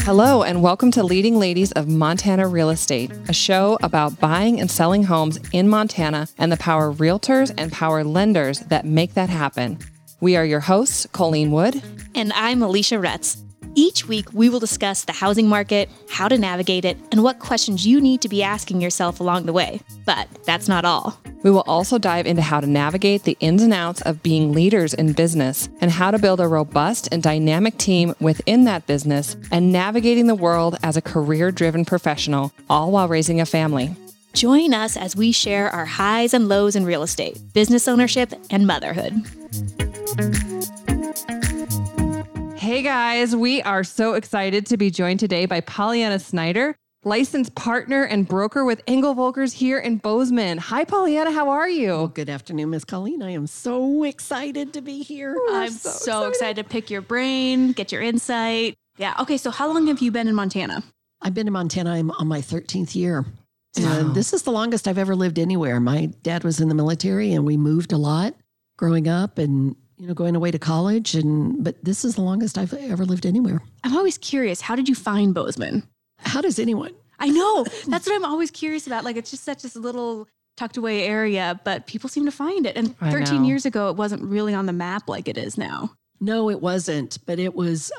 Hello, and welcome to Leading Ladies of Montana Real Estate, a show about buying and selling homes in Montana and the power realtors and power lenders that make that happen. We are your hosts, Colleen Wood. And I'm Alicia Retz. Each week, we will discuss the housing market, how to navigate it, and what questions you need to be asking yourself along the way. But that's not all. We will also dive into how to navigate the ins and outs of being leaders in business and how to build a robust and dynamic team within that business and navigating the world as a career-driven professional, all while raising a family. Join us as we share our highs and lows in real estate, business ownership, and motherhood. Hey guys, we are so excited to be joined today by Pollyanna Snyder, licensed partner and broker with Engelvolkers here in Bozeman. Hi, Pollyanna, how are you? Well, good afternoon, Miss Colleen. I am so excited to be here. I'm so excited to pick your brain, get your insight. Yeah. Okay. So how long have you been in Montana? I've been in Montana. I'm on my 13th year. And this is the longest I've ever lived anywhere. My dad was in the military and we moved a lot growing up and going away to college, but this is the longest I've ever lived anywhere. I'm always curious, how did you find Bozeman? How does anyone? I know. That's what I'm always curious about. Like, it's just such this little tucked away area, but people seem to find it. And 13 years ago, it wasn't really on the map like it is now. No, it wasn't. But it was,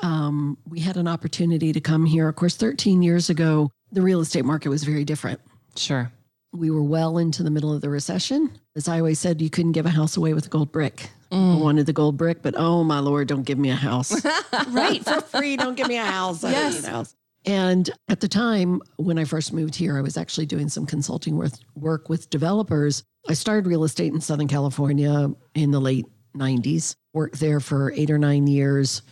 we had an opportunity to come here. Of course, 13 years ago, the real estate market was very different. Sure. We were well into the middle of the recession. As I always said, you couldn't give a house away with a gold brick. I wanted the gold brick, but oh my Lord, don't give me a house. Right. For free, don't give me a house. Yes. I don't need a house. And at the time when I first moved here, I was actually doing some consulting work with developers. I started real estate in Southern California in the late 90s, worked there for 8 or 9 years,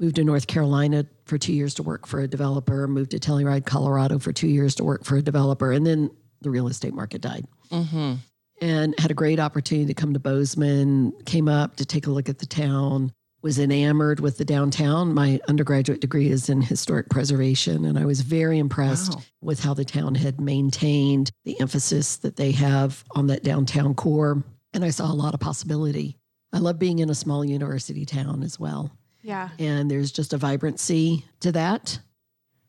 moved to North Carolina for 2 years to work for a developer, moved to Telluride, Colorado for 2 years to work for a developer. And then the real estate market died. Mm-hmm. And had a great opportunity to come to Bozeman, came up to take a look at the town, was enamored with the downtown. My undergraduate degree is in historic preservation, and I was very impressed with how the town had maintained the emphasis that they have on that downtown core. And I saw a lot of possibility. I love being in a small university town as well. Yeah. And there's just a vibrancy to that.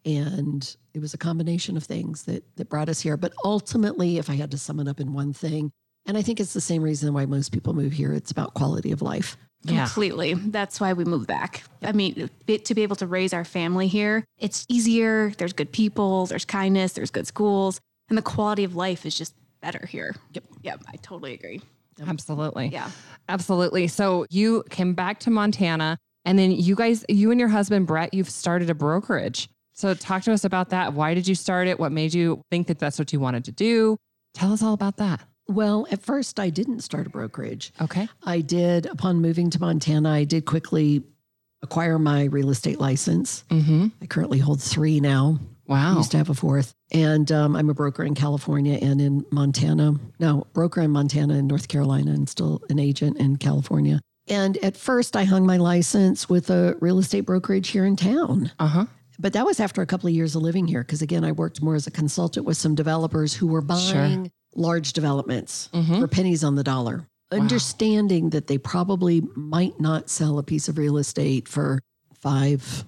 And it was a combination of things that brought us here. But ultimately, if I had to sum it up in one thing, and I think it's the same reason why most people move here, it's about quality of life. Yeah. Completely. That's why we moved back. Yeah. I mean, to be able to raise our family here, it's easier. There's good people, there's kindness, there's good schools, and the quality of life is just better here. Yep. I totally agree. Absolutely. Yeah. Absolutely. So you came back to Montana, and then you and your husband, Brett, you've started a brokerage. So talk to us about that. Why did you start it? What made you think that that's what you wanted to do? Tell us all about that. Well, at first I didn't start a brokerage. Okay. I did, upon moving to Montana, I did quickly acquire my real estate license. Mm-hmm. I currently hold 3 now. Wow. I used to have a 4th. And I'm a broker in California and in Montana. No, broker in Montana and North Carolina and still an agent in California. And at first I hung my license with a real estate brokerage here in town. Uh-huh. But that was after a couple of years of living here. Because again, I worked more as a consultant with some developers who were buying large developments for pennies on the dollar, understanding that they probably might not sell a piece of real estate for 5-6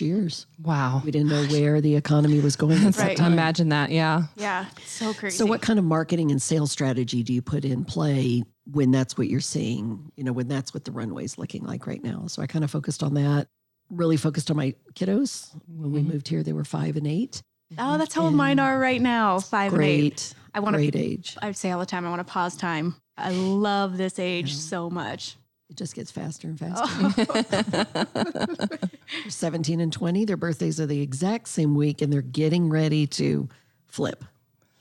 years. Wow. We didn't know where the economy was going. Imagine that. Yeah. Yeah. So crazy. So what kind of marketing and sales strategy do you put in play when that's what you're seeing, when that's what the runway's looking like right now? So I kind of focused on that. Really focused on my kiddos. When we moved here, they were 5 and 8. Oh, that's how mine are right now. 5 and 8. Great age. I say all the time, I want to pause time. I love this age so much. It just gets faster and faster. Oh. 17 and 20. Their birthdays are the exact same week, and they're getting ready to flip.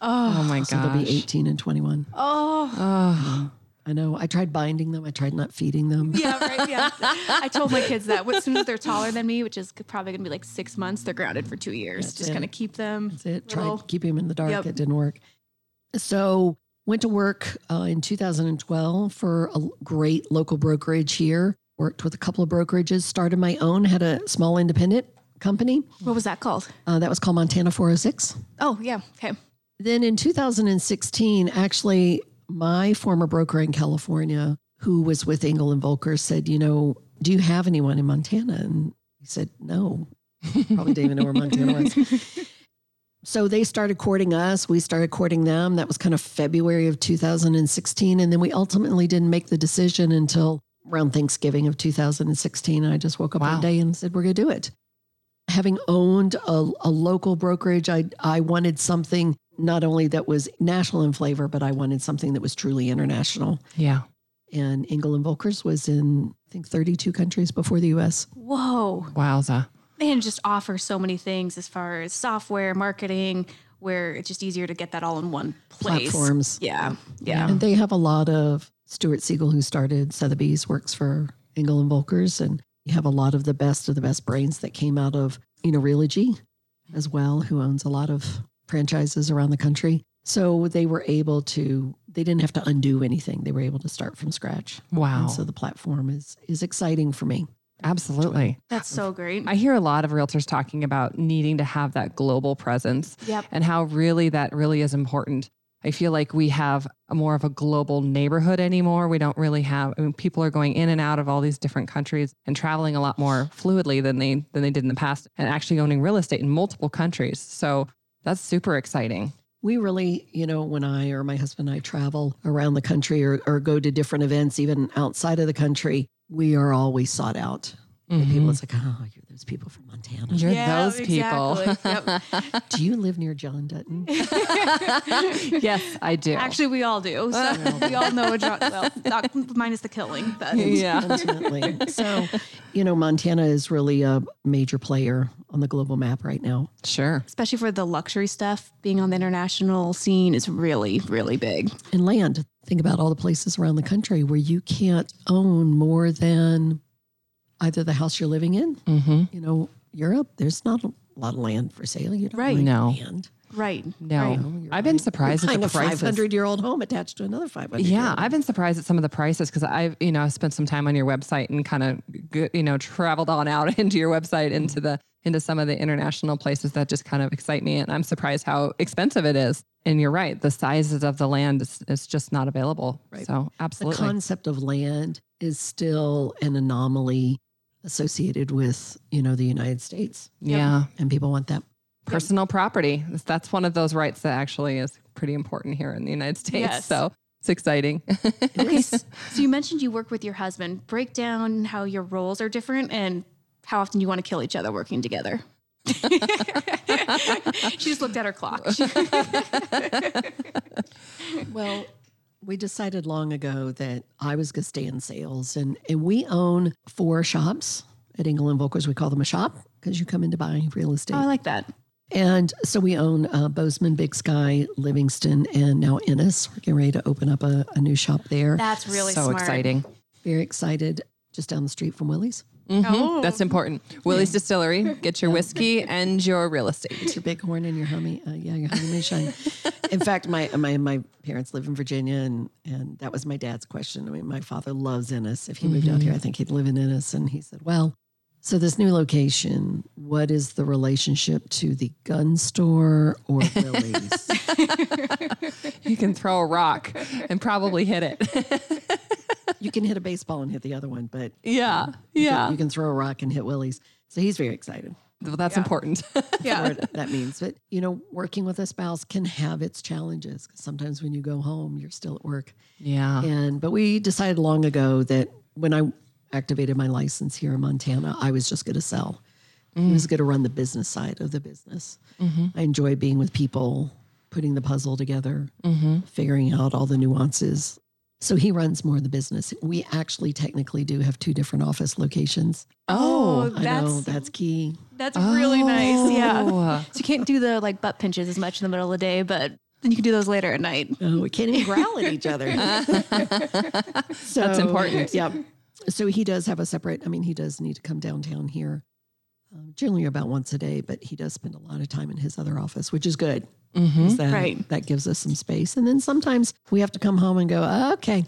Oh my gosh. So they'll be 18 and 21. Oh. I know. I tried binding them. I tried not feeding them. Yeah, right. Yeah. I told my kids that as soon as they're taller than me, which is probably going to be like 6 months, they're grounded for 2 years. That's just kind of keep them. That's it. Tried keeping them in the dark. Yep. It didn't work. So went to work in 2012 for a great local brokerage here. Worked with a couple of brokerages. Started my own. Had a small independent company. What was that called? That was called Montana 406. Oh, yeah. Okay. Then in 2016, actually... my former broker in California, who was with Engel & Volker, said, do you have anyone in Montana? And He said, no. Probably didn't even know where Montana was. So they started courting us. We started courting them. That was kind of February of 2016. And then we ultimately didn't make the decision until around Thanksgiving of 2016. And I just woke up one day and said, we're going to do it. Having owned a local brokerage, I wanted something not only that was national in flavor, but I wanted something that was truly international. Yeah. And Engel & Völkers was in, I think, 32 countries before the U.S. Whoa. Wowza. And just offer so many things as far as software, marketing, where it's just easier to get that all in one place. Platforms. Yeah. Yeah. And they have a lot of, Stuart Siegel, who started Sotheby's, works for Engel & Völkers, and you have a lot of the best brains that came out of, Realogy as well, who owns a lot of franchises around the country. So they were able to, they didn't have to undo anything. They were able to start from scratch. Wow. And so the platform is exciting for me. Absolutely. That's so great. I hear a lot of realtors talking about needing to have that global presence and how really that really is important. I feel like we have more of a global neighborhood anymore. We don't really have, people are going in and out of all these different countries and traveling a lot more fluidly than they did in the past, and actually owning real estate in multiple countries. So that's super exciting. We really, when I or my husband and I travel around the country or go to different events, even outside of the country, we are always sought out. Mm-hmm. And people, it's like, oh, you're those people from Montana. You're those people. Exactly. Yep. Do you live near John Dutton? Yes, I do. Actually, we all do. So we all know a John, minus the killing. But. Yeah. Ultimately. So, Montana is really a major player on the global map right now. Sure. Especially for the luxury stuff, being on the international scene is really, really big. And land. Think about all the places around the country where you can't own more than either the house you're living in, Europe, there's not a lot of land for sale. You don't land. Right. No. I've been surprised at the prices. A 500-year-old home attached to another 500. Yeah. I've been surprised at some of the prices because I've, spent some time on your website and kind of, traveled on out into your website, into some of the international places that just kind of excite me. And I'm surprised how expensive it is. And you're right. The sizes of the land is just not available. Right. So absolutely. The concept of land is still an anomaly associated with, the United States. Yeah. And people want that. Personal property. That's one of those rights that actually is pretty important here in the United States. Yes. So it's exciting. Okay. So you mentioned you work with your husband. Break down how your roles are different and how often you want to kill each other working together. She just looked at her clock. Well, we decided long ago that I was going to stay in sales. And we own 4 shops at Engel & Völkers. We call them a shop because you come in to buy real estate. Oh, I like that. And so we own Bozeman, Big Sky, Livingston, and now Ennis. We're getting ready to open up a new shop there. That's really so smart. Exciting. Very excited. Just down the street from Willie's. Mm-hmm. Oh. That's important. Willie's Distillery. Get your whiskey and your real estate. Get your Bighorn and your honey. Your honey may shine. In fact, my parents live in Virginia, and that was my dad's question. I mean, my father loves Ennis. If he moved out here, I think he'd live in Ennis. And he said, well, so this new location, what is the relationship to the gun store or Willie's? You can throw a rock and probably hit it. You can hit a baseball and hit the other one, but you can throw a rock and hit Willie's. So he's very excited. Well, that's important. Yeah, that means. But working with a spouse can have its challenges because sometimes when you go home, you're still at work. Yeah. But we decided long ago that when I activated my license here in Montana, I was just going to sell. I was going to run the business side of the business. Mm-hmm. I enjoy being with people, putting the puzzle together, figuring out all the nuances. So he runs more of the business. We actually technically do have 2 different office locations. Oh, that's key. That's really nice. Yeah. So you can't do the butt pinches as much in the middle of the day, but then you can do those later at night. Oh, we can't even growl at each other. So, that's important. Yep. Yeah. So he does have a separate, he does need to come downtown here. Generally about once a day, but he does spend a lot of time in his other office, which is good. Mm-hmm. That gives us some space. And then sometimes we have to come home and go, okay.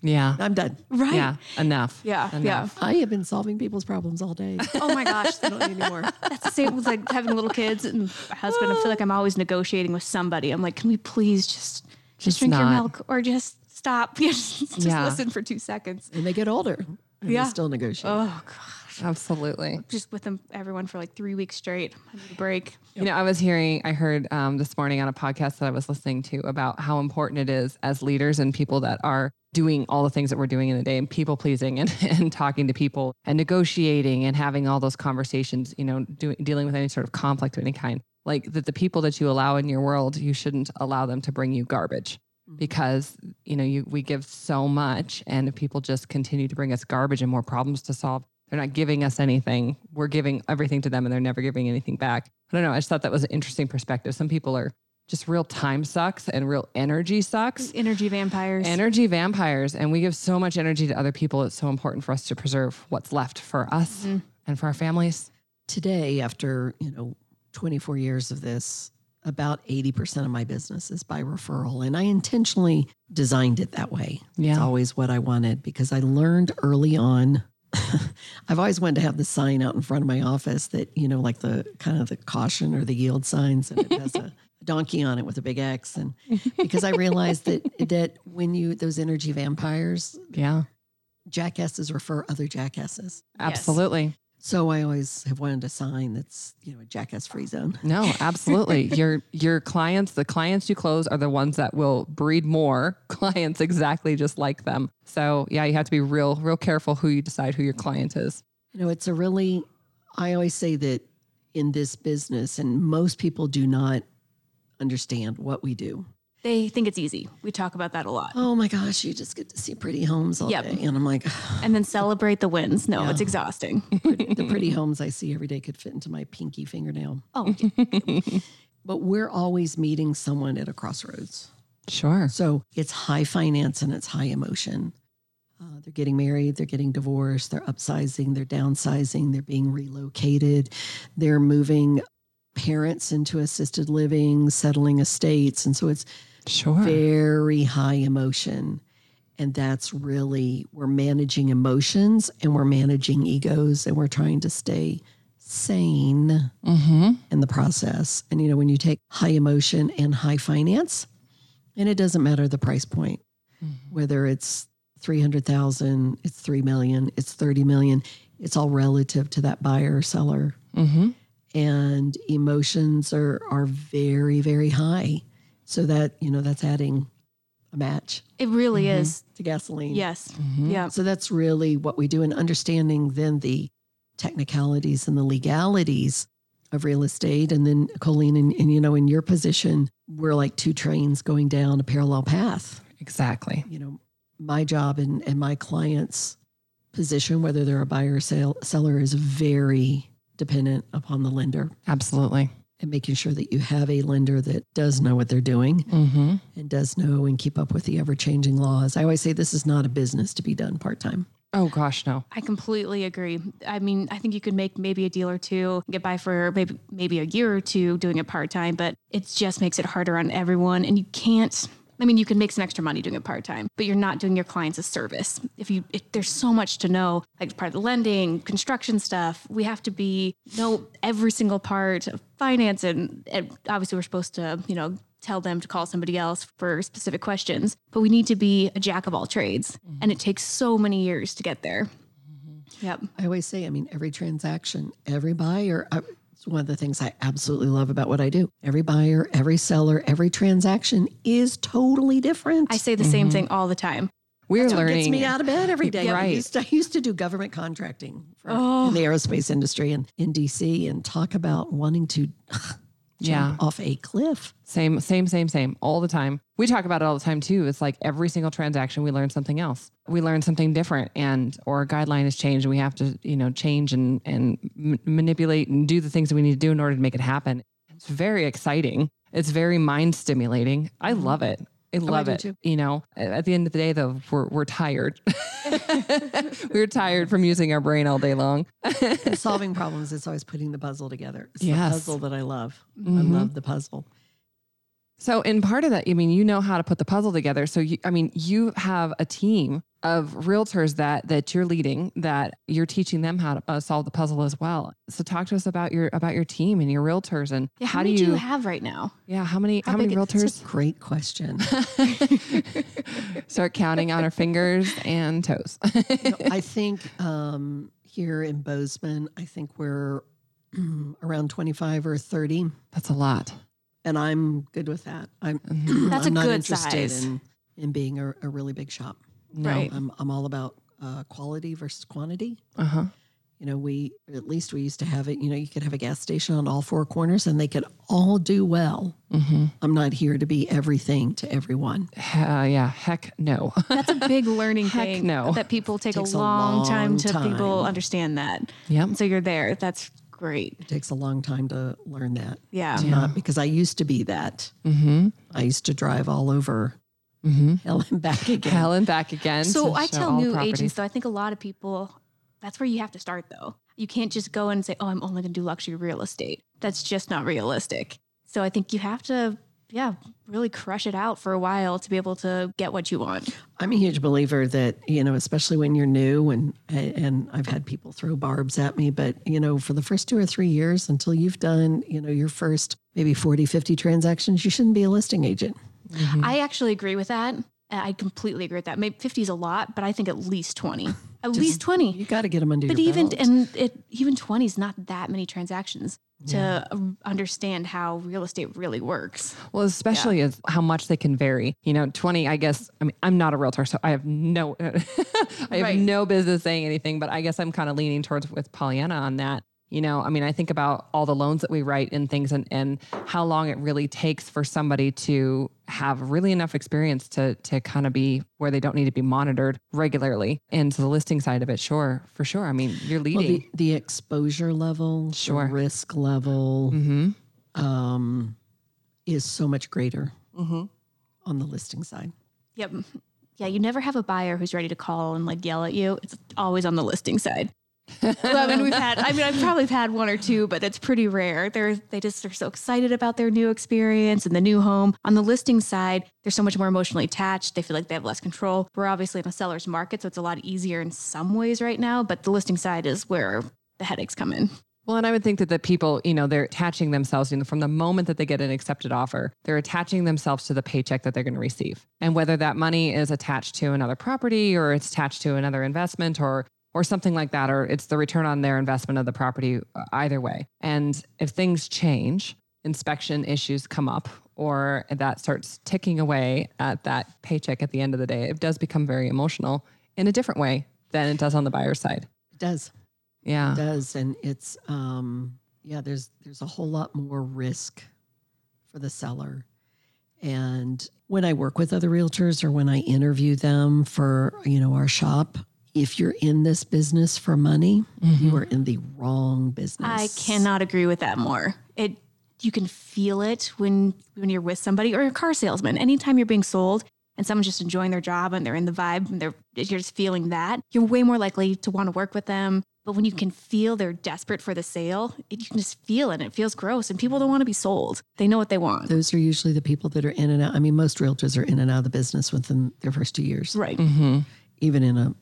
Yeah. I'm done. Right. Yeah. Enough. Yeah. Enough. Yeah. I have been solving people's problems all day. Oh my gosh. They don't need any more. That's the same with having little kids and my husband. I feel like I'm always negotiating with somebody. I'm like, can we please just drink your milk or just stop? Just listen for 2 seconds. And they get older and they still negotiate. Oh gosh. Absolutely. Just with them, everyone for like 3 weeks straight. I need a break. Yep. You know, I heard this morning on a podcast that I was listening to about how important it is as leaders and people that are doing all the things that we're doing in the day and people pleasing and talking to people and negotiating and having all those conversations, you know, dealing with any sort of conflict of any kind, like that the people that you allow in your world, you shouldn't allow them to bring you garbage. Because, you know, we give so much, and if people just continue to bring us garbage and more problems to solve, they're not giving us anything. We're giving everything to them and they're never giving anything back. I don't know. I just thought that was an interesting perspective. Some people are just real time sucks and real energy sucks. Energy vampires. And we give so much energy to other people. It's so important for us to preserve what's left for us and for our families. Today, after, 24 years of this, about 80% of my business is by referral. And I intentionally designed it that way. Yeah. It's always what I wanted because I learned early on. I've always wanted to have the sign out in front of my office that, like the kind of the caution or the yield signs, and it has a donkey on it with a big X. And because I realized that when those energy vampires, jackasses refer other jackasses. Absolutely. Yes. So I always have wanted a sign that's, a jackass-free zone. No, absolutely. Your clients, the clients you close are the ones that will breed more clients exactly just like them. So yeah, you have to be real, real careful who you decide who your client is. I always say that in this business, and most people do not understand what we do. They think it's easy. We talk about that a lot. Oh my gosh, you just get to see pretty homes all day. And I'm like... and then celebrate the wins. No, it's exhausting. The pretty homes I see every day could fit into my pinky fingernail. Oh, yeah. But we're always meeting someone at a crossroads. Sure. So it's high finance and it's high emotion. They're getting married, they're getting divorced, they're upsizing, they're downsizing, they're being relocated, they're moving parents into assisted living, settling estates. And so it's... Sure. Very high emotion. And that's really, we're managing emotions and we're managing egos and we're trying to stay sane in the process. And, when you take high emotion and high finance, and it doesn't matter the price point, whether it's $300,000, it's $3 million, it's $30 million, it's all relative to that buyer or seller. Mm-hmm. And emotions are very, very high. So that, that's adding a match. It really is. To gasoline. Yes. Mm-hmm. Yeah. So that's really what we do. And understanding then the technicalities and the legalities of real estate. And then Colleen, in your position, we're like two trains going down a parallel path. Exactly. My job and my client's position, whether they're a buyer or seller, is very dependent upon the lender. Absolutely. And making sure that you have a lender that does know what they're doing and does know and keep up with the ever-changing laws. I always say this is not a business to be done part-time. Oh, gosh, no. I completely agree. I mean, I think you could make maybe a deal or two, get by for maybe a year or two doing it part-time, but it just makes it harder on everyone. And you can't... I mean, you can make some extra money doing it part-time, but you're not doing your clients a service. There's so much to know, like part of the lending, construction stuff. We have to know every single part of finance. And obviously we're supposed to, tell them to call somebody else for specific questions, but we need to be a jack of all trades. And it takes so many years to get there. Yep. I always say, every transaction, every buyer, it's one of the things I absolutely love about what I do. Every buyer, every seller, every transaction is totally different. I say the same thing all the time. That's what learning. Gets me out of bed every day. Right. I used to do government contracting in the aerospace industry and in DC, and talk about wanting to jump off a cliff. Same, all the time. We talk about it all the time too. It's like every single transaction, we learn something else. We learn something different, or a guideline has changed, and we have to, change and manipulate and do the things that we need to do in order to make it happen. It's very exciting. It's very mind stimulating. I love it. I love it. Too. At the end of the day, though, we're tired. We're tired from using our brain all day long. Solving problems is always putting the puzzle together. It's the puzzle that I love. I love the puzzle. So in part of that, how to put the puzzle together. So, you have a team of realtors that you're leading, that you're teaching them how to solve the puzzle as well. So talk to us about your team and your realtors, and how many do you have right now? Yeah. How many realtors? That's a great question. Start counting on our fingers and toes. I think, here in Bozeman, I think we're around 25 or 30. That's a lot. And I'm good with that. That's I'm a not good interested size. In being a really big shop. No, right. I'm all about quality versus quantity. Uh-huh. You know, we used to have it, you know, you could have a gas station on all four corners and they could all do well. Mm-hmm. I'm not here to be everything to everyone. Yeah. Heck no. That's a big learning thing that people take a long time. People understand that. Yeah. So you're there. That's great. It takes a long time to learn that. Yeah. Not because I used to be that. Mm-hmm. I used to drive all over. Mm-hmm. Hell and back again. So I tell new agents, though, I think a lot of people, that's where you have to start, though. You can't just go and say, oh, I'm only going to do luxury real estate. That's just not realistic. So I think you have to, really crush it out for a while to be able to get what you want. I'm a huge believer that, you know, especially when you're new and I've had people throw barbs at me, but, you know, for the first 2 or 3 years until you've done, you know, your first maybe 40, 50 transactions, you shouldn't be a listing agent. Mm-hmm. I actually agree with that. I completely agree with that. Maybe 50 is a lot, but I think at least 20. At least 20. You got to get them under your belt. But even 20 is not that many transactions to understand how real estate really works. Well, especially as how much they can vary. You know, 20, I guess, I mean, I'm not a realtor, so I have no, no business saying anything, but I guess I'm kind of leaning towards with Pollyanna on that. You know, I mean, I think about all the loans that we write and things and how long it really takes for somebody to have really enough experience to kind of be where they don't need to be monitored regularly. And to the listing side of it, for sure. I mean, you're leading. Well, the exposure level, the risk level is so much greater on the listing side. Yep. Yeah, you never have a buyer who's ready to call and like yell at you. It's always on the listing side. Well, I mean, I've probably had one or two, but that's pretty rare. They just are so excited about their new experience and the new home. On the listing side, they're so much more emotionally attached. They feel like they have less control. We're obviously in a seller's market, so it's a lot easier in some ways right now, but the listing side is where the headaches come in. Well, and I would think that the people, you know, they're attaching themselves, you know, from the moment that they get an accepted offer, they're attaching themselves to the paycheck that they're going to receive. And whether that money is attached to another property or it's attached to another investment or something like that, or it's the return on their investment of the property, either way. And if things change, inspection issues come up, or that starts ticking away at that paycheck at the end of the day, it does become very emotional in a different way than it does on the buyer's side. It does. Yeah. It does. And it's, there's a whole lot more risk for the seller. And when I work with other realtors or when I interview them for, you know, our shop, if you're in this business for money, you are in the wrong business. I cannot agree with that more. You can feel it when you're with somebody or a car salesman. Anytime you're being sold and someone's just enjoying their job and they're in the vibe and you're just feeling that, you're way more likely to want to work with them. But when you can feel they're desperate for the sale, you can just feel it. And it feels gross. And people don't want to be sold. They know what they want. Those are usually the people that are in and out. I mean, most realtors are in and out of the business within their first 2 years. Right. Mm-hmm. Even in a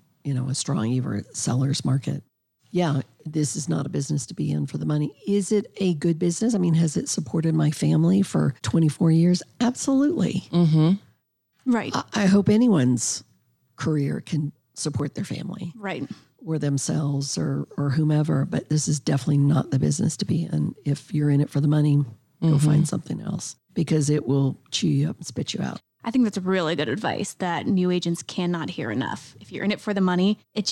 strong seller's market. Yeah, this is not a business to be in for the money. Is it a good business? I mean, has it supported my family for 24 years? Absolutely. Mm-hmm. Right. I hope anyone's career can support their family. Right. Or themselves or whomever, but this is definitely not the business to be in. If you're in it for the money, go find something else because it will chew you up and spit you out. I think that's really good advice that new agents cannot hear enough. If you're in it for the money, it's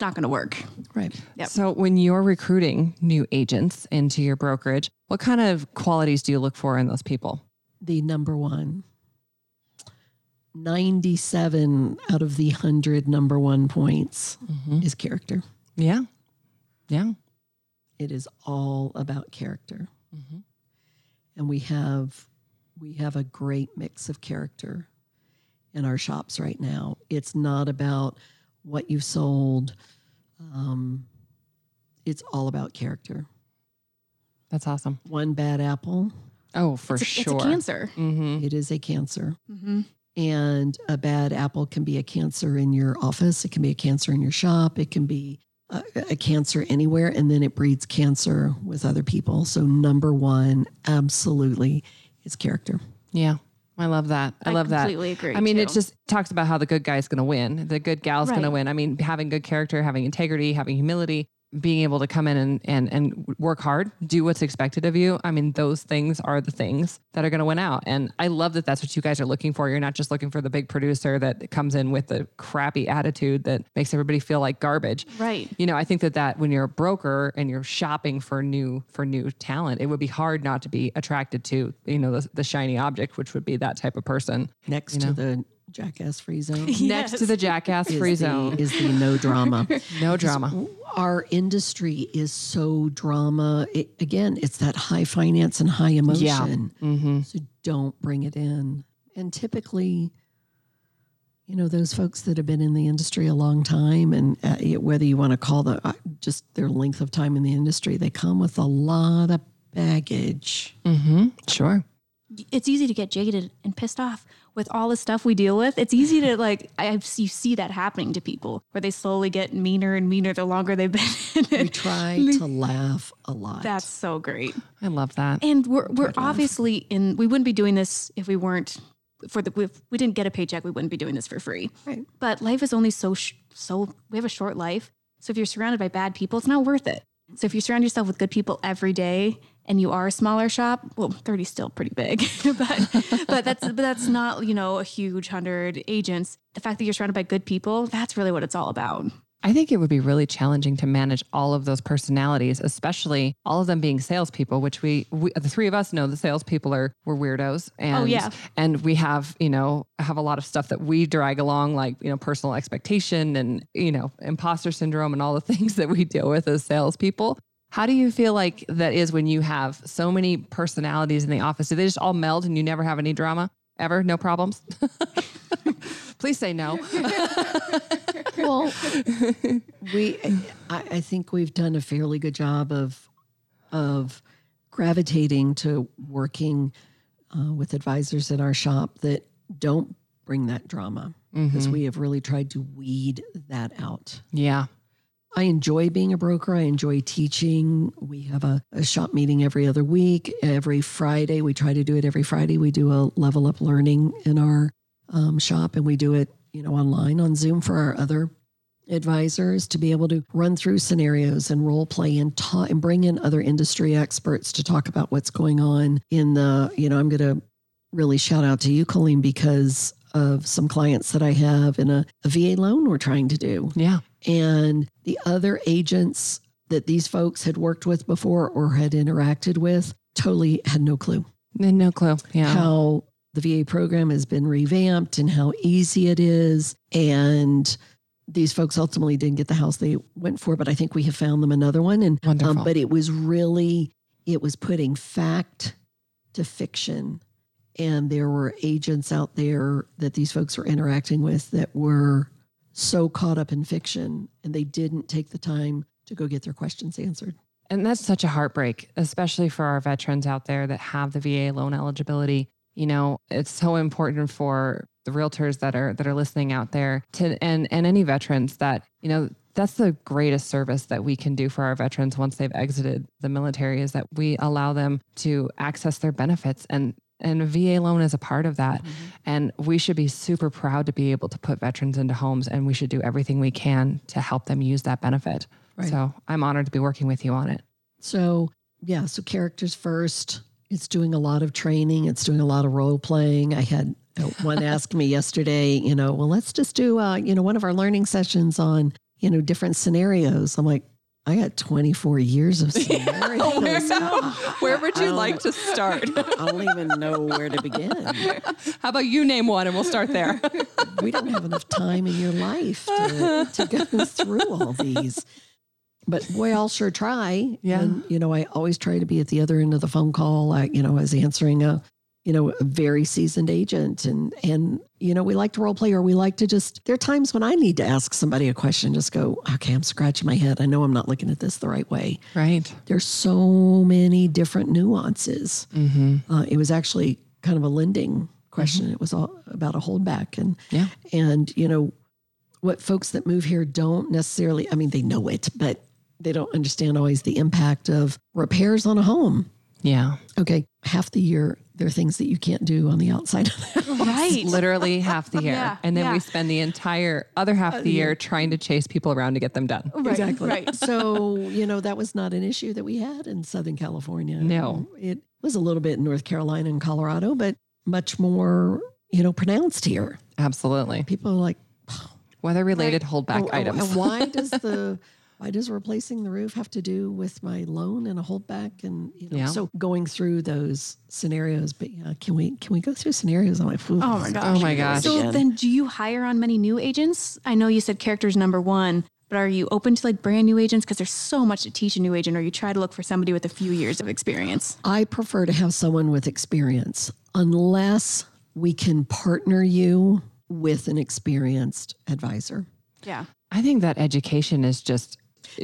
not going to work. Right. Yep. So when you're recruiting new agents into your brokerage, what kind of qualities do you look for in those people? The number one, 97 out of the 100 number one points is character. Yeah. Yeah. It is all about character. Mm-hmm. And we have a great mix of character in our shops right now. It's not about what you've sold. It's all about character. That's awesome. One bad apple. Oh, sure. It's a cancer. Mm-hmm. It is a cancer. Mm-hmm. And a bad apple can be a cancer in your office. It can be a cancer in your shop. It can be a cancer anywhere. And then it breeds cancer with other people. So number one, absolutely, is character. Yeah. I love that. I love that. I completely agree. I mean, it just talks about how the good guy's going to win. The good gal's going to win. I mean, having good character, having integrity, having humility, being able to come in and work hard, do what's expected of you. I mean, those things are the things that are going to win out. And I love that that's what you guys are looking for. You're not just looking for the big producer that comes in with the crappy attitude that makes everybody feel like garbage. Right. You know, I think that when you're a broker and you're shopping for new talent, it would be hard not to be attracted to, you know, the shiny object, which would be that type of person. Next to the jackass free zone. Yes. Next to the jackass free zone is the no drama. No drama. Our industry is so drama. It's that high finance and high emotion. Yeah. Mm-hmm. So don't bring it in. And typically, you know, those folks that have been in the industry a long time, and whether you want to call just their length of time in the industry, they come with a lot of baggage. Mm-hmm. Sure. It's easy to get jaded and pissed off with all the stuff we deal with. It's easy to you see that happening to people where they slowly get meaner and meaner the longer they've been in it. We try to laugh a lot. That's so great. I love that. And we're obviously we wouldn't be doing this if we weren't, if we didn't get a paycheck, we wouldn't be doing this for free. Right. But life is only so we have a short life. So if you're surrounded by bad people, it's not worth it. So if you surround yourself with good people every day, and you are a smaller shop, well, 30 is still pretty big, but that's not, you know, a huge 100 agents. The fact that you're surrounded by good people, that's really what it's all about. I think it would be really challenging to manage all of those personalities, especially all of them being salespeople, which we the three of us know the salespeople we're weirdos. And, and we have a lot of stuff that we drag along, like, you know, personal expectation and, you know, imposter syndrome and all the things that we deal with as salespeople. How do you feel like that is when you have so many personalities in the office? Do they just all meld and you never have any drama ever? No problems? Please say no. Well, I think we've done a fairly good job of gravitating to working with advisors in our shop that don't bring that drama, because we have really tried to weed that out. Yeah. I enjoy being a broker. I enjoy teaching. We have a shop meeting every other week. Every Friday, we try to do it every Friday. We do a level up learning in our shop, and we do it, you know, online on Zoom for our other advisors to be able to run through scenarios and role play and bring in other industry experts to talk about what's going on in the, you know, I'm going to really shout out to you, Colleen, because of some clients that I have in a VA loan we're trying to do. Yeah. And the other agents that these folks had worked with before or had interacted with totally had no clue. No clue. Yeah. How the VA program has been revamped and how easy it is. And these folks ultimately didn't get the house they went for, but I think we have found them another one. And wonderful. But it was putting fact to fiction. And there were agents out there that these folks were interacting with that were so caught up in fiction, and they didn't take the time to go get their questions answered. And that's such a heartbreak, especially for our veterans out there that have the VA loan eligibility. You know, it's so important for the realtors that are listening out there and any veterans that, you know, that's the greatest service that we can do for our veterans once they've exited the military, is that we allow them to access their benefits. And a VA loan is a part of that. Mm-hmm. And we should be super proud to be able to put veterans into homes, and we should do everything we can to help them use that benefit. Right. So I'm honored to be working with you on it. So, yeah. So characters first, it's doing a lot of training. It's doing a lot of role playing. I had one ask me yesterday, you know, well, let's just do, you know, one of our learning sessions on, you know, different scenarios. I'm like, I got 24 years of scenarios. Where would you like to start? I don't even know where to begin. How about you name one and we'll start there? We don't have enough time in your life to go through all these. But boy, I'll sure try. Yeah. And, you know, I always try to be at the other end of the phone call. You know, I was answering a very seasoned agent. And, you know, we like to role play, or we like to just, there are times when I need to ask somebody a question, just go, okay, I'm scratching my head. I know I'm not looking at this the right way. Right. There's so many different nuances. Mm-hmm. It was actually kind of a lending question. Mm-hmm. It was all about a holdback. And, you know, what folks that move here don't necessarily, I mean, they know it, but they don't understand always the impact of repairs on a home. Yeah. Okay. Half the year there are things that you can't do on the outside of the house. Right. Literally half the year. Yeah, and then we spend the entire other half of the year trying to chase people around to get them done. Right, exactly. Right. So, you know, that was not an issue that we had in Southern California. No. It was a little bit in North Carolina and Colorado, but much more, you know, pronounced here. Absolutely. People are like, weather-related holdback items. And why does replacing the roof have to do with my loan and a holdback? And you know, so going through those scenarios. But can we go through scenarios on my food? Oh my gosh! Oh my gosh! So then, do you hire on many new agents? I know you said character's number one, but are you open to like brand new agents? Because there's so much to teach a new agent, or you try to look for somebody with a few years of experience. I prefer to have someone with experience, unless we can partner you with an experienced advisor. Yeah, I think that education is just.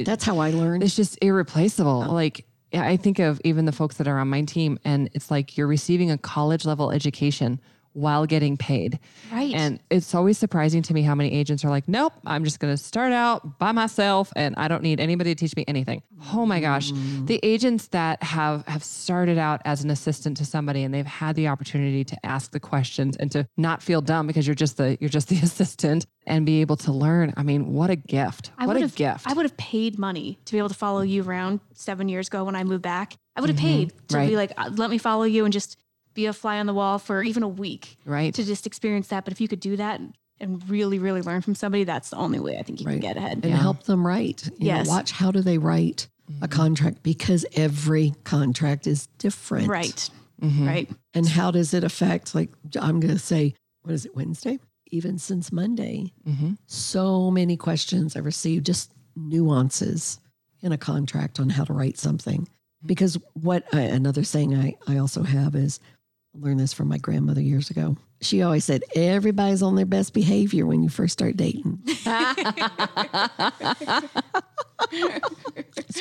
That's how I learned. It's just irreplaceable. Oh. Like, I think of even the folks that are on my team, and it's like you're receiving a college level education while getting paid. Right. And it's always surprising to me how many agents are like, nope, I'm just going to start out by myself and I don't need anybody to teach me anything. Oh my gosh. The agents that have started out as an assistant to somebody and they've had the opportunity to ask the questions and to not feel dumb because you're just the assistant and be able to learn. I mean, what a gift. I would have paid money to be able to follow you around 7 years ago when I moved back. I would have paid to be like, let me follow you and just be a fly on the wall for even a week, right? To just experience that. But if you could do that and really, really learn from somebody, that's the only way I think you can get ahead. And help them write. You know, watch how do they write a contract, because every contract is different. Right, right. And how does it affect, like, I'm going to say, what is it, Wednesday? Even since Monday, so many questions I received, just nuances in a contract on how to write something. Because another saying I also have is, I learned this from my grandmother years ago. She always said, everybody's on their best behavior when you first start dating. It's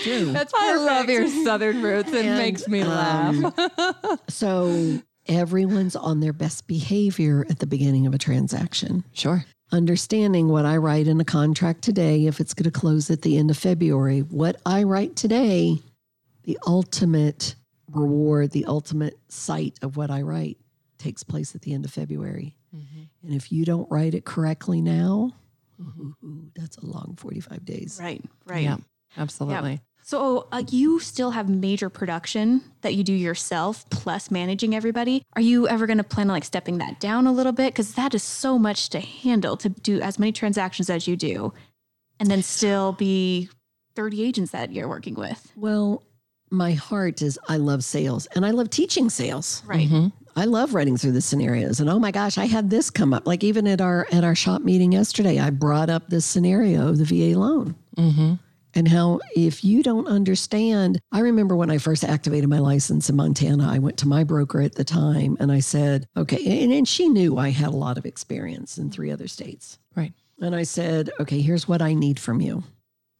true. That's perfect. I love your Southern roots. It makes me laugh. So everyone's on their best behavior at the beginning of a transaction. Sure. Understanding what I write in a contract today, if it's going to close at the end of February, what I write today, the ultimate reward, the ultimate sight of what I write takes place at the end of February. And if you don't write it correctly now, that's a long 45 days. Right, right. Yeah, absolutely. Yeah. So you still have major production that you do yourself plus managing everybody. Are you ever going to plan on like stepping that down a little bit? Because that is so much to handle, to do as many transactions as you do and then still be 30 agents that you're working with. Well, my heart is, I love sales and I love teaching sales. Right. I love writing through the scenarios and oh my gosh, I had this come up. Like even at our shop meeting yesterday, I brought up this scenario of the VA loan and how if you don't understand, I remember when I first activated my license in Montana, I went to my broker at the time and I said, okay. And she knew I had a lot of experience in 3 other states. Right. And I said, okay, here's what I need from you.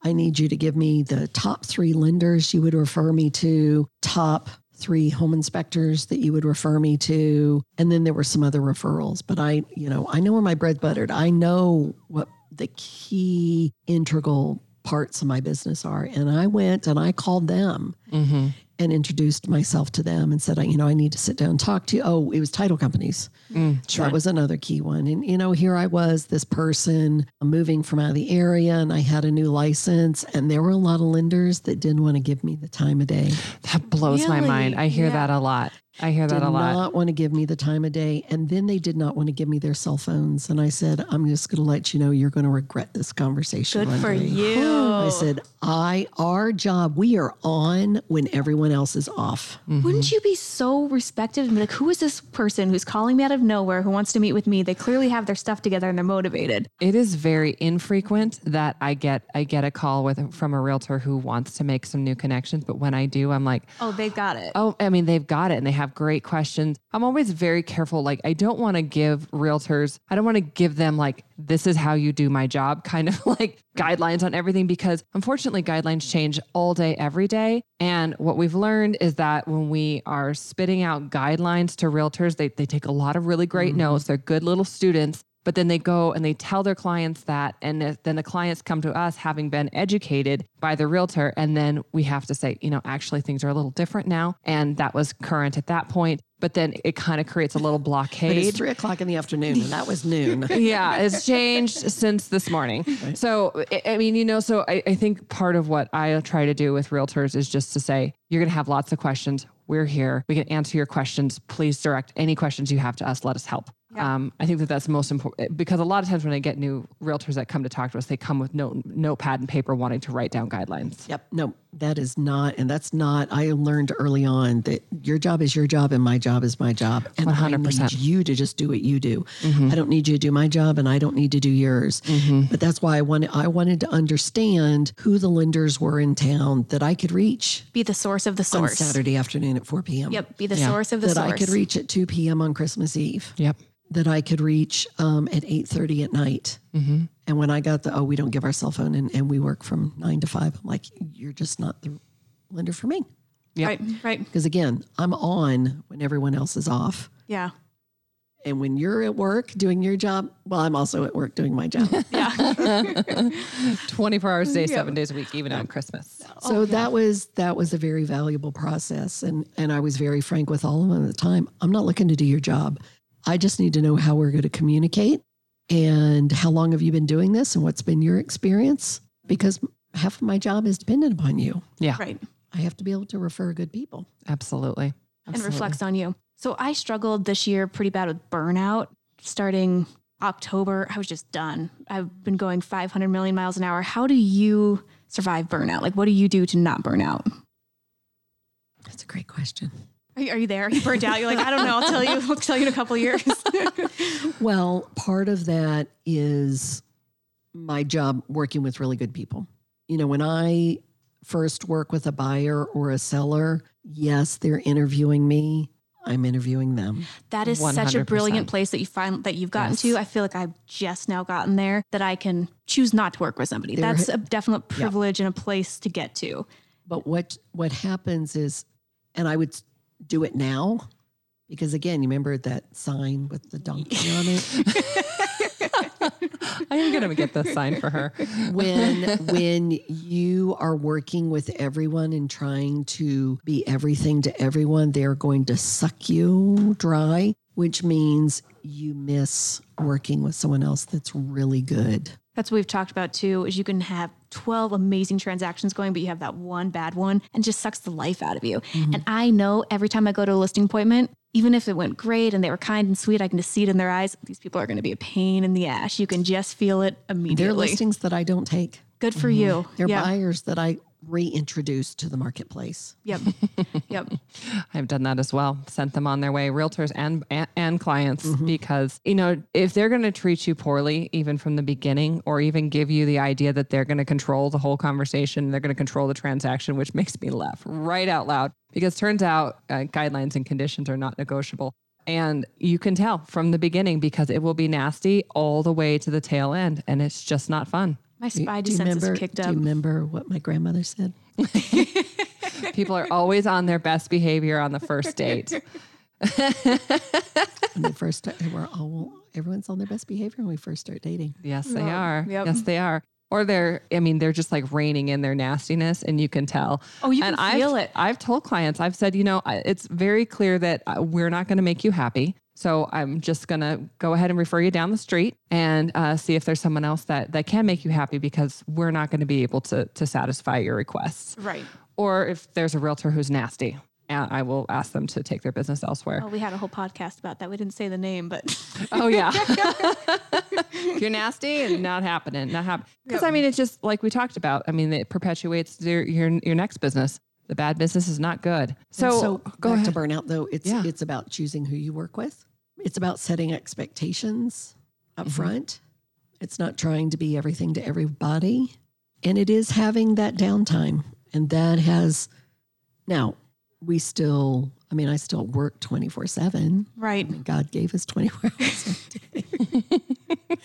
I need you to give me the top 3 lenders you would refer me to, top 3 home inspectors that you would refer me to. And then there were some other referrals, but I know where my bread buttered. I know what the key integral parts of my business are. And I went and I called them and introduced myself to them and said, I need to sit down and talk to you. Oh, it was title companies. Sure. That was another key one. And, here I was, this person moving from out of the area and I had a new license and there were a lot of lenders that didn't want to give me the time of day. That blows my mind. I hear that a lot. Did not want to give me the time of day. And then they did not want to give me their cell phones. And I said, I'm just going to let you know, you're going to regret this conversation. Good for you. I said, our job, we are on when everyone else is off. Wouldn't you be so respected and be like, who is this person who's calling me out of nowhere, who wants to meet with me? They clearly have their stuff together and they're motivated. It is very infrequent that I get a call from a realtor who wants to make some new connections. But when I do, I'm like, oh, they've got it. Oh, I mean, they've got it. And they have great questions. I'm always very careful. Like I don't want to give them like, this is how you do my job kind of like guidelines on everything, because unfortunately guidelines change all day, every day. And what we've learned is that when we are spitting out guidelines to realtors, they take a lot of really great notes. They're good little students. But then they go and they tell their clients that, and then the clients come to us having been educated by the realtor. And then we have to say, you know, actually things are a little different now. And that was current at that point. But then it kind of creates a little blockade. But it's 3 o'clock in the afternoon, and that was noon. Yeah, it's changed since this morning. Right. So, I mean, you know, so I think part of what I try to do with realtors is just to say, you're going to have lots of questions. We're here. We can answer your questions. Please direct any questions you have to us. Let us help. Yeah. I think that that's most important, because a lot of times when I get new realtors that come to talk to us, they come with notepad and paper wanting to write down guidelines. Yep. No, that is not. And that's not, I learned early on that your job is your job and my job is my job. And 100%. I need you to just do what you do. Mm-hmm. I don't need you to do my job and I don't need to do yours. Mm-hmm. But that's why I wanted to understand who the lenders were in town that I could reach. Be the source of the source. On Saturday afternoon at 4 p.m. Yep. Be the source of the source. That I could reach at 2 p.m. on Christmas Eve. Yep. That I could reach at 8:30 at night. Mm-hmm. And when I got we don't give our cell phone and we work from 9 to 5. I'm like, you're just not the lender for me. Yep. Right. Because again, I'm on when everyone else is off. Yeah. And when you're at work doing your job, well, I'm also at work doing my job. Yeah. 24 hours a day, 7 days a week, even on Christmas. So that was a very valuable process. And I was very frank with all of them at the time. I'm not looking to do your job. I just need to know how we're going to communicate and how long have you been doing this and what's been your experience? Because half of my job is dependent upon you. Yeah. Right. I have to be able to refer good people. Absolutely. And reflects on you. So I struggled this year pretty bad with burnout. Starting October, I was just done. I've been going 500 million miles an hour. How do you survive burnout? Like, what do you do to not burn out? That's a great question. Are you there? You burned out. You're like, I don't know. I'll tell you in a couple of years. Well, part of that is my job working with really good people. You know, when I first work with a buyer or a seller, yes, they're interviewing me. I'm interviewing them. That is 100%. Such a brilliant place that you find that you've gotten to. I feel like I've just now gotten there, that I can choose not to work with somebody. That's a definite privilege and a place to get to. But what happens is, and I would do it now, because again, you remember that sign with the donkey on it? I am going to get the sign for her. When you are working with everyone and trying to be everything to everyone, they're going to suck you dry, which means you miss working with someone else that's really good. That's what we've talked about too, is you can have 12 amazing transactions going, but you have that one bad one and just sucks the life out of you. Mm-hmm. And I know every time I go to a listing appointment, even if it went great and they were kind and sweet, I can just see it in their eyes. These people are going to be a pain in the ass. You can just feel it immediately. They're listings that I don't take. Good for you. They're buyers that I reintroduced to the marketplace. Yep. I've done that as well. Sent them on their way, realtors and clients, because, you know, if they're going to treat you poorly, even from the beginning, or even give you the idea that they're going to control the whole conversation, they're going to control the transaction, which makes me laugh right out loud, because turns out guidelines and conditions are not negotiable. And you can tell from the beginning, because it will be nasty all the way to the tail end. And it's just not fun. My spidey sense is kicked up. Do you remember what my grandmother said? People are always on their best behavior on the first date. When they first start, everyone's on their best behavior when we first start dating. Yes, they are. Yep. Yes, they are. Or they're just like reining in their nastiness, and you can tell. Oh, you can feel it. I've told clients, I've said, you know, it's very clear that we're not going to make you happy. So I'm just going to go ahead and refer you down the street and see if there's someone else that can make you happy, because we're not going to be able to satisfy your requests. Right. Or if there's a realtor who's nasty, I will ask them to take their business elsewhere. Oh, we had a whole podcast about that. We didn't say the name, but... Oh, yeah. If you're nasty and not happening. Because, I mean, it's just like we talked about. I mean, it perpetuates your next business. The bad business is not good. So go back to burnout, though. It's about choosing who you work with. It's about setting expectations up front. It's not trying to be everything to everybody. And it is having that downtime. And that has, now I still work 24/7. Right. I mean, God gave us 24 hours a day.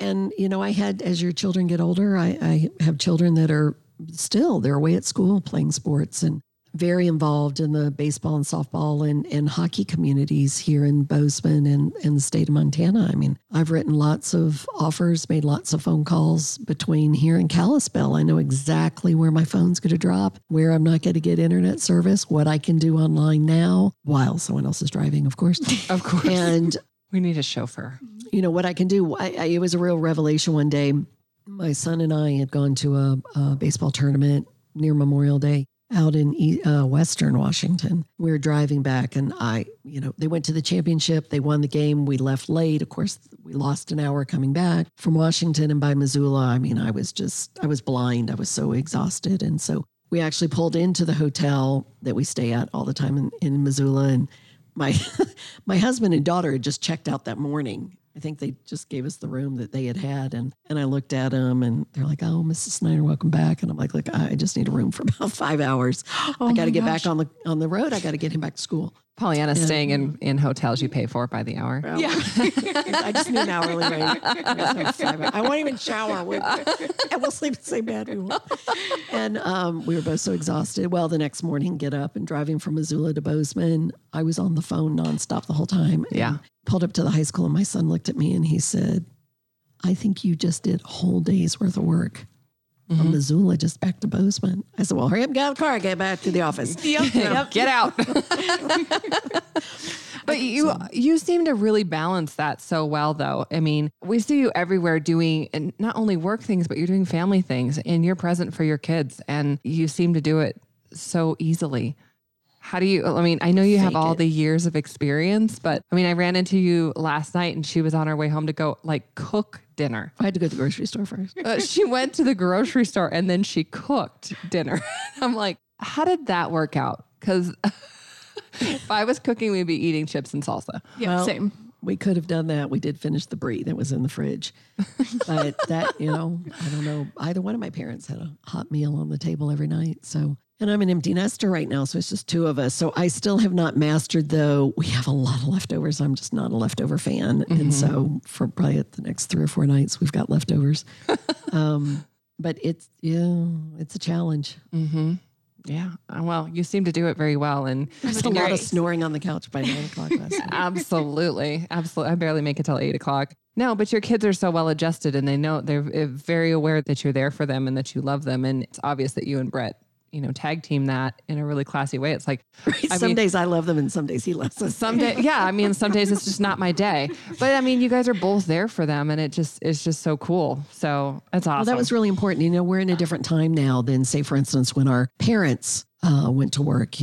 And, you know, as your children get older, I have children that are still, they're away at school playing sports and very involved in the baseball and softball and hockey communities here in Bozeman and the state of Montana. I mean, I've written lots of offers, made lots of phone calls between here and Kalispell. I know exactly where my phone's going to drop, where I'm not going to get internet service, what I can do online now, while someone else is driving, of course. Of course. And we need a chauffeur. You know, what I can do, it was a real revelation one day. My son and I had gone to a baseball tournament near Memorial Day out in Western Washington. We were driving back and they went to the championship. They won the game. We left late. Of course, we lost an hour coming back from Washington and by Missoula. I mean, I was blind. I was so exhausted. And so we actually pulled into the hotel that we stay at all the time in Missoula. And my husband and daughter had just checked out that morning. I think they just gave us the room that they had. And I looked at them and they're like, "Oh, Mrs. Snyder, welcome back." And I'm like, "Look, I just need a room for about 5 hours. I got to get back on the road. I got to get him back to school." Pollyanna staying in hotels you pay for by the hour. Well, yeah. I just need an hourly rate. I won't even shower. We'll sleep in the same bed. We won't. And we were both so exhausted. Well, the next morning, get up and driving from Missoula to Bozeman, I was on the phone nonstop the whole time. Yeah. Pulled up to the high school and my son looked at me and he said, "I think you just did a whole day's worth of work." Mm-hmm. From Missoula, just back to Bozeman. I said, "Well, hurry up, get out of the car, get back to the office." Yep. Get out. But you seem to really balance that so well, though. I mean, we see you everywhere doing and not only work things, but you're doing family things and you're present for your kids and you seem to do it so easily. How do you, I mean, I know you have all the years of experience, but I mean, I ran into you last night and she was on her way home to go cook dinner. I had to go to the grocery store first. She went to the grocery store and then she cooked dinner. I'm like, how did that work out? Because if I was cooking, we'd be eating chips and salsa. Yeah, well, same. We could have done that. We did finish the brie that was in the fridge. But that, I don't know. Either one of my parents had a hot meal on the table every night. So. And I'm an empty nester right now, so it's just two of us. So I still have not mastered, though. We have a lot of leftovers. I'm just not a leftover fan. Mm-hmm. And so for probably the next 3 or 4 nights, we've got leftovers. But it's a challenge. Mm-hmm. Yeah. Well, you seem to do it very well. And there's a lot of snoring on the couch by 9 o'clock last night. Absolutely. Absolutely. I barely make it till 8 o'clock. No, but your kids are so well adjusted and they're very aware that you're there for them and that you love them. And it's obvious that you and Brett tag team that in a really classy way. It's like, some days I love them and some days he loves them. Some days it's just not my day. But I mean, you guys are both there for them and it's just so cool. So that's awesome. Well, that was really important. We're in a different time now than, say, for instance, when our parents went to work.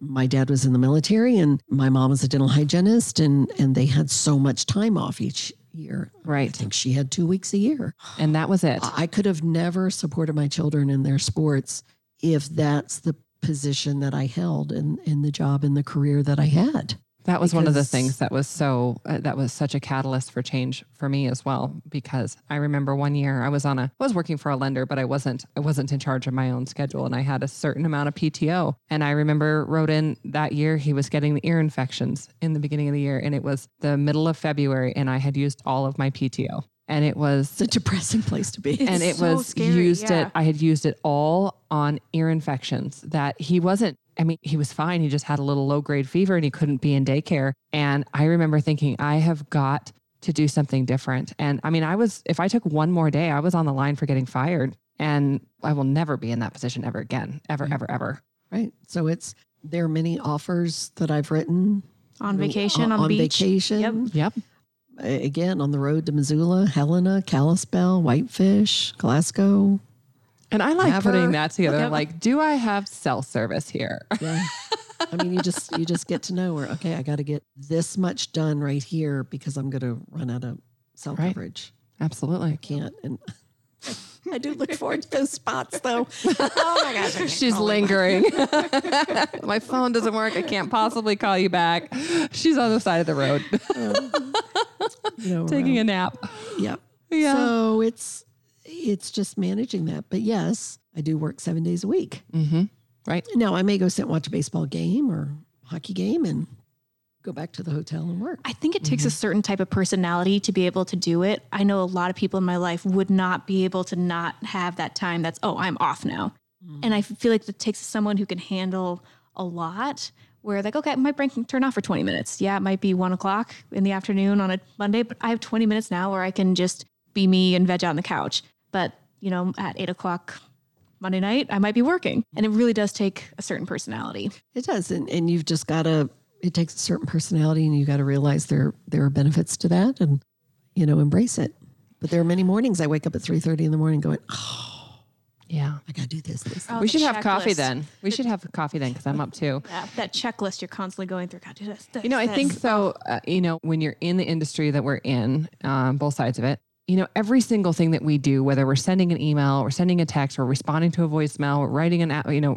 My dad was in the military and my mom was a dental hygienist and they had so much time off each year. Right. I think she had 2 weeks a year. And that was it. I could have never supported my children in their sports if that's the position that I held and the job and the career that I had. That was one of the things that was that was such a catalyst for change for me as well, because I remember one year I was working for a lender, but I wasn't in charge of my own schedule and I had a certain amount of PTO. And I remember wrote in that year, he was getting the ear infections in the beginning of the year and it was the middle of February and I had used all of my PTO. And it was such a depressing place to be. And it was scary, I had used it all on ear infections that he was fine. He just had a little low grade fever and he couldn't be in daycare. And I remember thinking, I have got to do something different. And I mean, if I took one more day, I was on the line for getting fired and I will never be in that position ever again, ever. Right. So there are many offers that I've written on vacation, on the beach. Yep. Again, on the road to Missoula, Helena, Kalispell, Whitefish, Glasgow. And I like putting that together. Okay. Like, do I have cell service here? Yeah. I mean, you just get to know where, okay, I got to get this much done right here because I'm going to run out of cell coverage. Absolutely. I can't. And I do look forward to those spots, though. Oh, my gosh. She's lingering. My phone doesn't work. I can't possibly call you back. She's on the side of the road. Taking a nap. Yep. Yeah. So it's just managing that. But yes, I do work 7 days a week. Mm-hmm. Right. Now, I may go sit and watch a baseball game or hockey game and go back to the hotel and work. I think it takes a certain type of personality to be able to do it. I know a lot of people in my life would not be able to not have that time. That's, I'm off now. And I feel like that takes someone who can handle a lot, where like, okay, my brain can turn off for 20 minutes. Yeah, it might be 1 o'clock in the afternoon on a Monday, but I have 20 minutes now where I can just be me and veg out on the couch. But, you know, at 8 o'clock Monday night, I might be working. And it really does take a certain personality. It does. And you've just got to, it takes a certain personality, and you got to realize there are benefits to that and, you know, embrace it. But there are many mornings I wake up at 3:30 in the morning going, yeah, I got to do this. Oh, we should have coffee then. We should have coffee then, because I'm up too. Yeah, that checklist you're constantly going through. Got to do this, this. You know, I think so. You know, when you're in the industry that we're in, both sides of it, you know, every single thing that we do, whether we're sending an email or sending a text or responding to a voicemail or writing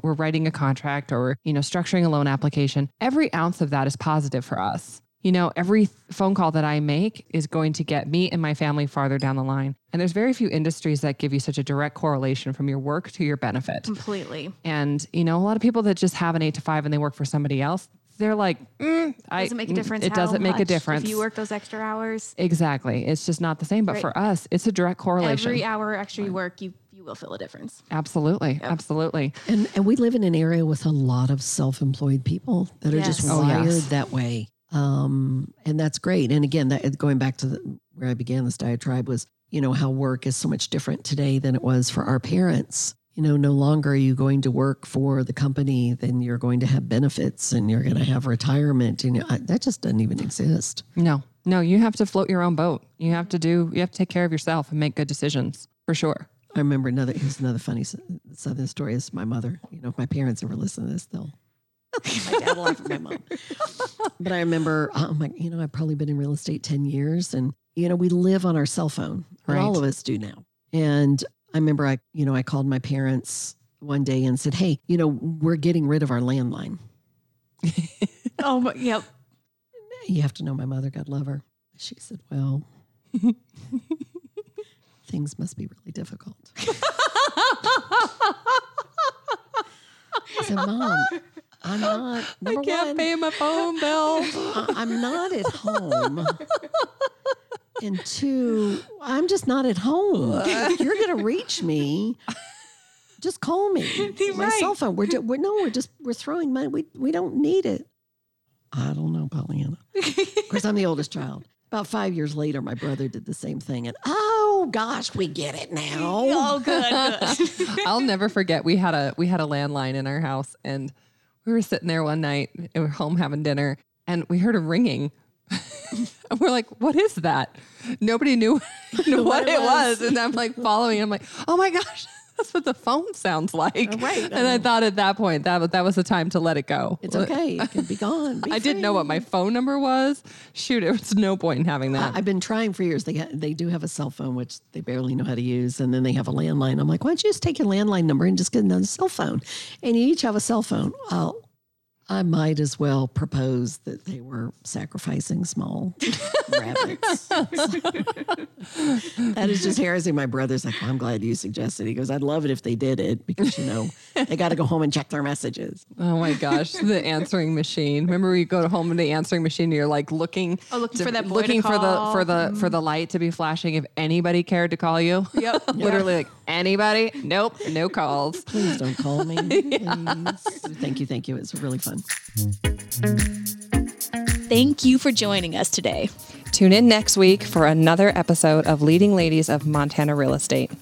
we're writing a contract or, you know, structuring a loan application, every ounce of that is positive for us. You know, every phone call that I make is going to get me and my family farther down the line. And there's very few industries that give you such a direct correlation from your work to your benefit. Completely. And, you know, a lot of people that just have an 8 to 5 and they work for somebody else, they're like, doesn't make a difference. It doesn't make a difference. If you work those extra hours. Exactly. It's just not the same. But right. For us, it's a direct correlation. Every hour extra you work, you will feel a difference. Absolutely. Yep. Absolutely. And we live in an area with a lot of self-employed people that are just wired that way. And that's great. And again, that going back to where I began this diatribe was, you know, how work is so much different today than it was for our parents. You know, no longer are you going to work for the company, then you're going to have benefits and you're going to have retirement. And that just doesn't even exist. No, you have to float your own boat. You have to take care of yourself and make good decisions for sure. I remember here's another funny Southern story is my mother. You know, if my parents ever listen to this, they'll. My dad laughed at my mom. But I remember, I've probably been in real estate 10 years and, you know, we live on our cell phone. Right. All of us do now. And I remember I called my parents one day and said, hey, you know, we're getting rid of our landline. Yep. You have to know my mother, God love her. She said, well, things must be really difficult. I said, Mom, I'm not. I can't pay my phone bill. I'm not at home. And 2, I'm just not at home. If you're going to reach me, just call me. My cell phone. We're throwing money. We don't need it. I don't know, Pollyanna. Of course, I'm the oldest child. About 5 years later, my brother did the same thing. And oh gosh, we get it now. Oh, good. I'll never forget. We had a landline in our house, and we were sitting there one night and we were home having dinner, and we heard a ringing. And we're like, what is that? Nobody knew what it was. And I'm like following. I'm like, oh my gosh, that's what the phone sounds like. Right. And I thought at that point, that was the time to let it go. It's okay. It can be gone. I didn't know what my phone number was. Shoot, it was no point in having that. I've been trying for years. They do have a cell phone, which they barely know how to use. And then they have a landline. I'm like, why don't you just take your landline number and just get another cell phone? And you each have a cell phone. Oh. I might as well propose that they were sacrificing small rabbits. That is just heresy. My brother's like, well, I'm glad you suggested it. He goes, I'd love it if they did it because, you know, they got to go home and check their messages. Oh, my gosh. The answering machine. Remember, you go home and the answering machine, and you're like looking for the light to be flashing if anybody cared to call you. Yep. Literally like, anybody? Nope. No calls. Please don't call me. Thank you. It's really fun. Thank you for joining us today. Tune in next week for another episode of Leading Ladies of Montana Real Estate.